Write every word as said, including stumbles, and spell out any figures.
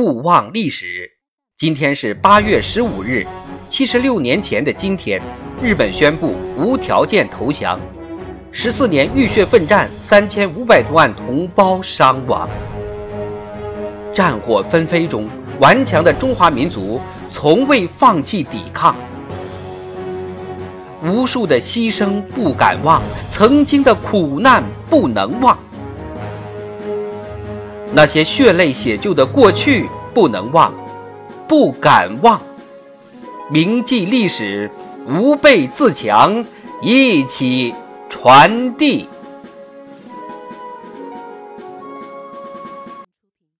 勿忘历史。今天是八月十五日，七十六年前的今天，日本宣布无条件投降。十四年浴血奋战，三千五百多万同胞伤亡。战火纷飞中，顽强的中华民族从未放弃抵抗。无数的牺牲不敢忘，曾经的苦难不能忘。那些血泪写就的过去不能忘，不敢忘。铭记历史，无备自强，一起传递。